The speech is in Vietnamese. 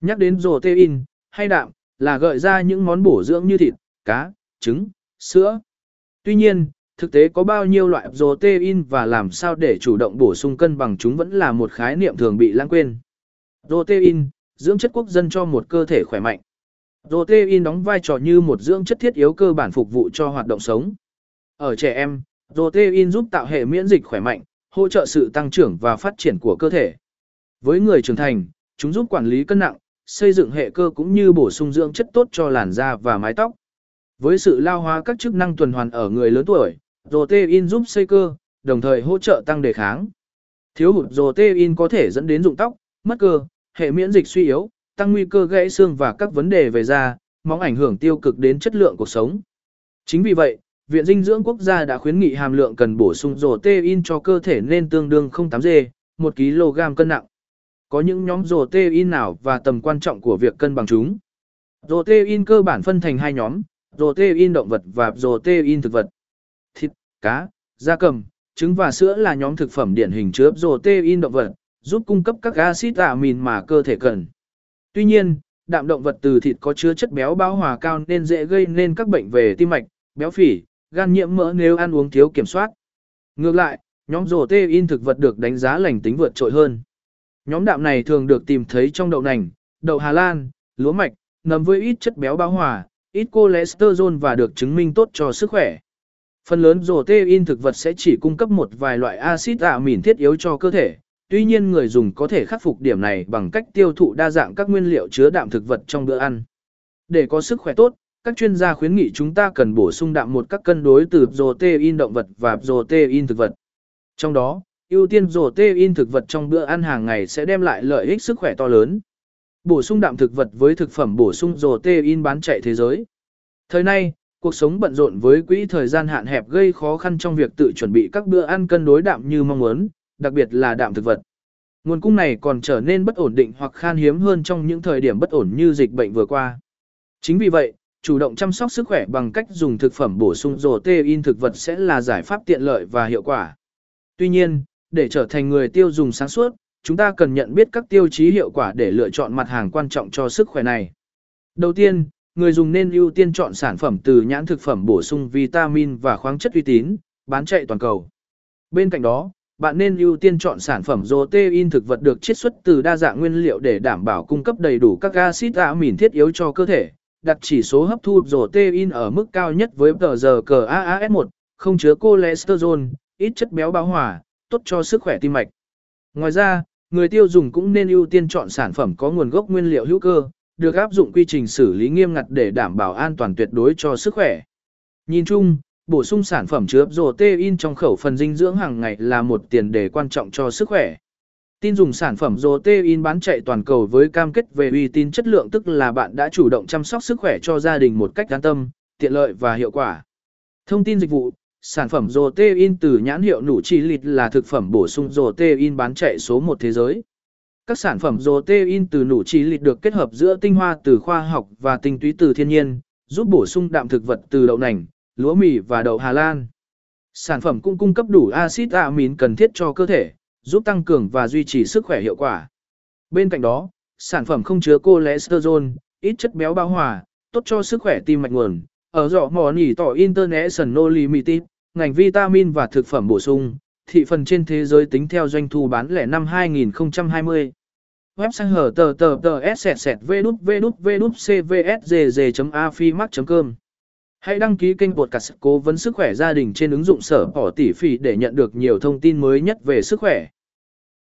Nhắc đến protein hay đạm là gợi ra những món bổ dưỡng như thịt, cá, trứng, sữa. Tuy nhiên, thực tế có bao nhiêu loại protein và làm sao để chủ động bổ sung cân bằng chúng vẫn là một khái niệm thường bị lãng quên. Protein, dưỡng chất quốc dân cho một cơ thể khỏe mạnh. Protein đóng vai trò như một dưỡng chất thiết yếu cơ bản phục vụ cho hoạt động sống. Ở trẻ em, protein giúp tạo hệ miễn dịch khỏe mạnh, hỗ trợ sự tăng trưởng và phát triển của cơ thể. Với người trưởng thành, chúng giúp quản lý cân nặng, xây dựng hệ cơ cũng như bổ sung dưỡng chất tốt cho làn da và mái tóc. Với sự lao hóa các chức năng tuần hoàn ở người lớn tuổi, protein giúp xây cơ, đồng thời hỗ trợ tăng đề kháng. Thiếu hụt protein có thể dẫn đến rụng tóc, mất cơ, hệ miễn dịch suy yếu, tăng nguy cơ gãy xương và các vấn đề về da, mong ảnh hưởng tiêu cực đến chất lượng cuộc sống. Chính vì vậy, Viện Dinh dưỡng Quốc gia đã khuyến nghị hàm lượng cần bổ sung protein cho cơ thể nên tương đương 0,8g, 1 kg cân nặng. Có những nhóm protein nào và tầm quan trọng của việc cân bằng chúng? Protein cơ bản phân thành hai nhóm, protein động vật và protein thực vật. Thịt, cá, gia cầm, trứng và sữa là nhóm thực phẩm điển hình chứa protein động vật, giúp cung cấp các axit amin mà cơ thể cần. Tuy nhiên, đạm động vật từ thịt có chứa chất béo bão hòa cao nên dễ gây nên các bệnh về tim mạch, béo phì, gan nhiễm mỡ nếu ăn uống thiếu kiểm soát. Ngược lại, nhóm protein thực vật được đánh giá lành tính vượt trội hơn. Nhóm đạm này thường được tìm thấy trong đậu nành, đậu Hà Lan, lúa mạch, nấm với ít chất béo bão hòa, ít cholesterol và được chứng minh tốt cho sức khỏe. Phần lớn protein thực vật sẽ chỉ cung cấp một vài loại axit amin thiết yếu cho cơ thể. Tuy nhiên, người dùng có thể khắc phục điểm này bằng cách tiêu thụ đa dạng các nguyên liệu chứa đạm thực vật trong bữa ăn. Để có sức khỏe tốt, các chuyên gia khuyến nghị chúng ta cần bổ sung đạm một cách cân đối từ protein động vật và protein thực vật. Trong đó, ưu tiên protein thực vật trong bữa ăn hàng ngày sẽ đem lại lợi ích sức khỏe to lớn. Bổ sung đạm thực vật với thực phẩm bổ sung protein bán chạy thế giới. Thời nay, cuộc sống bận rộn với quỹ thời gian hạn hẹp gây khó khăn trong việc tự chuẩn bị các bữa ăn cân đối đạm như mong muốn, đặc biệt là đạm thực vật. Nguồn cung này còn trở nên bất ổn định hoặc khan hiếm hơn trong những thời điểm bất ổn như dịch bệnh vừa qua. Chính vì vậy, chủ động chăm sóc sức khỏe bằng cách dùng thực phẩm bổ sung protein thực vật sẽ là giải pháp tiện lợi và hiệu quả. Tuy nhiên, để trở thành người tiêu dùng sáng suốt, chúng ta cần nhận biết các tiêu chí hiệu quả để lựa chọn mặt hàng quan trọng cho sức khỏe này. Đầu tiên, người dùng nên ưu tiên chọn sản phẩm từ nhãn thực phẩm bổ sung vitamin và khoáng chất uy tín, bán chạy toàn cầu. Bên cạnh đó, bạn nên ưu tiên chọn sản phẩm protein thực vật được chiết xuất từ đa dạng nguyên liệu để đảm bảo cung cấp đầy đủ các axit amin thiết yếu cho cơ thể, đặt chỉ số hấp thu protein ở mức cao nhất với BCAA AS1, không chứa cholesterol, ít chất béo bão hòa, tốt cho sức khỏe tim mạch. Ngoài ra, người tiêu dùng cũng nên ưu tiên chọn sản phẩm có nguồn gốc nguyên liệu hữu cơ, được áp dụng quy trình xử lý nghiêm ngặt để đảm bảo an toàn tuyệt đối cho sức khỏe. Nhìn chung, bổ sung sản phẩm chứa protein trong khẩu phần dinh dưỡng hàng ngày là một tiền đề quan trọng cho sức khỏe. Tin dùng sản phẩm protein bán chạy toàn cầu với cam kết về uy tín chất lượng tức là bạn đã chủ động chăm sóc sức khỏe cho gia đình một cách an tâm, tiện lợi và hiệu quả. Thông tin dịch vụ, sản phẩm protein từ nhãn hiệu Nutrilite là thực phẩm bổ sung protein bán chạy số 1 thế giới. Các sản phẩm protein từ Nutrilite được kết hợp giữa tinh hoa từ khoa học và tinh túy từ thiên nhiên, giúp bổ sung đạm thực vật từ đậu nành, lúa mì và đậu Hà Lan. Sản phẩm cũng cung cấp đủ axit amin cần thiết cho cơ thể, giúp tăng cường và duy trì sức khỏe hiệu quả. Bên cạnh đó, sản phẩm không chứa cholesterol, ít chất béo bão hòa, tốt cho sức khỏe tim mạch nguồn. Ở rõ mỏ nỉ tỏ International Limited, ngành vitamin và thực phẩm bổ sung, thị phần trên thế giới tính theo doanh thu bán lẻ năm 2020. Website https://www.cvsgg.afimac.com. Hãy đăng ký kênh Bột Cạt Cố Vấn Sức Khỏe Gia Đình trên ứng dụng Sở Bỏ Tỷ Phỉ để nhận được nhiều thông tin mới nhất về sức khỏe.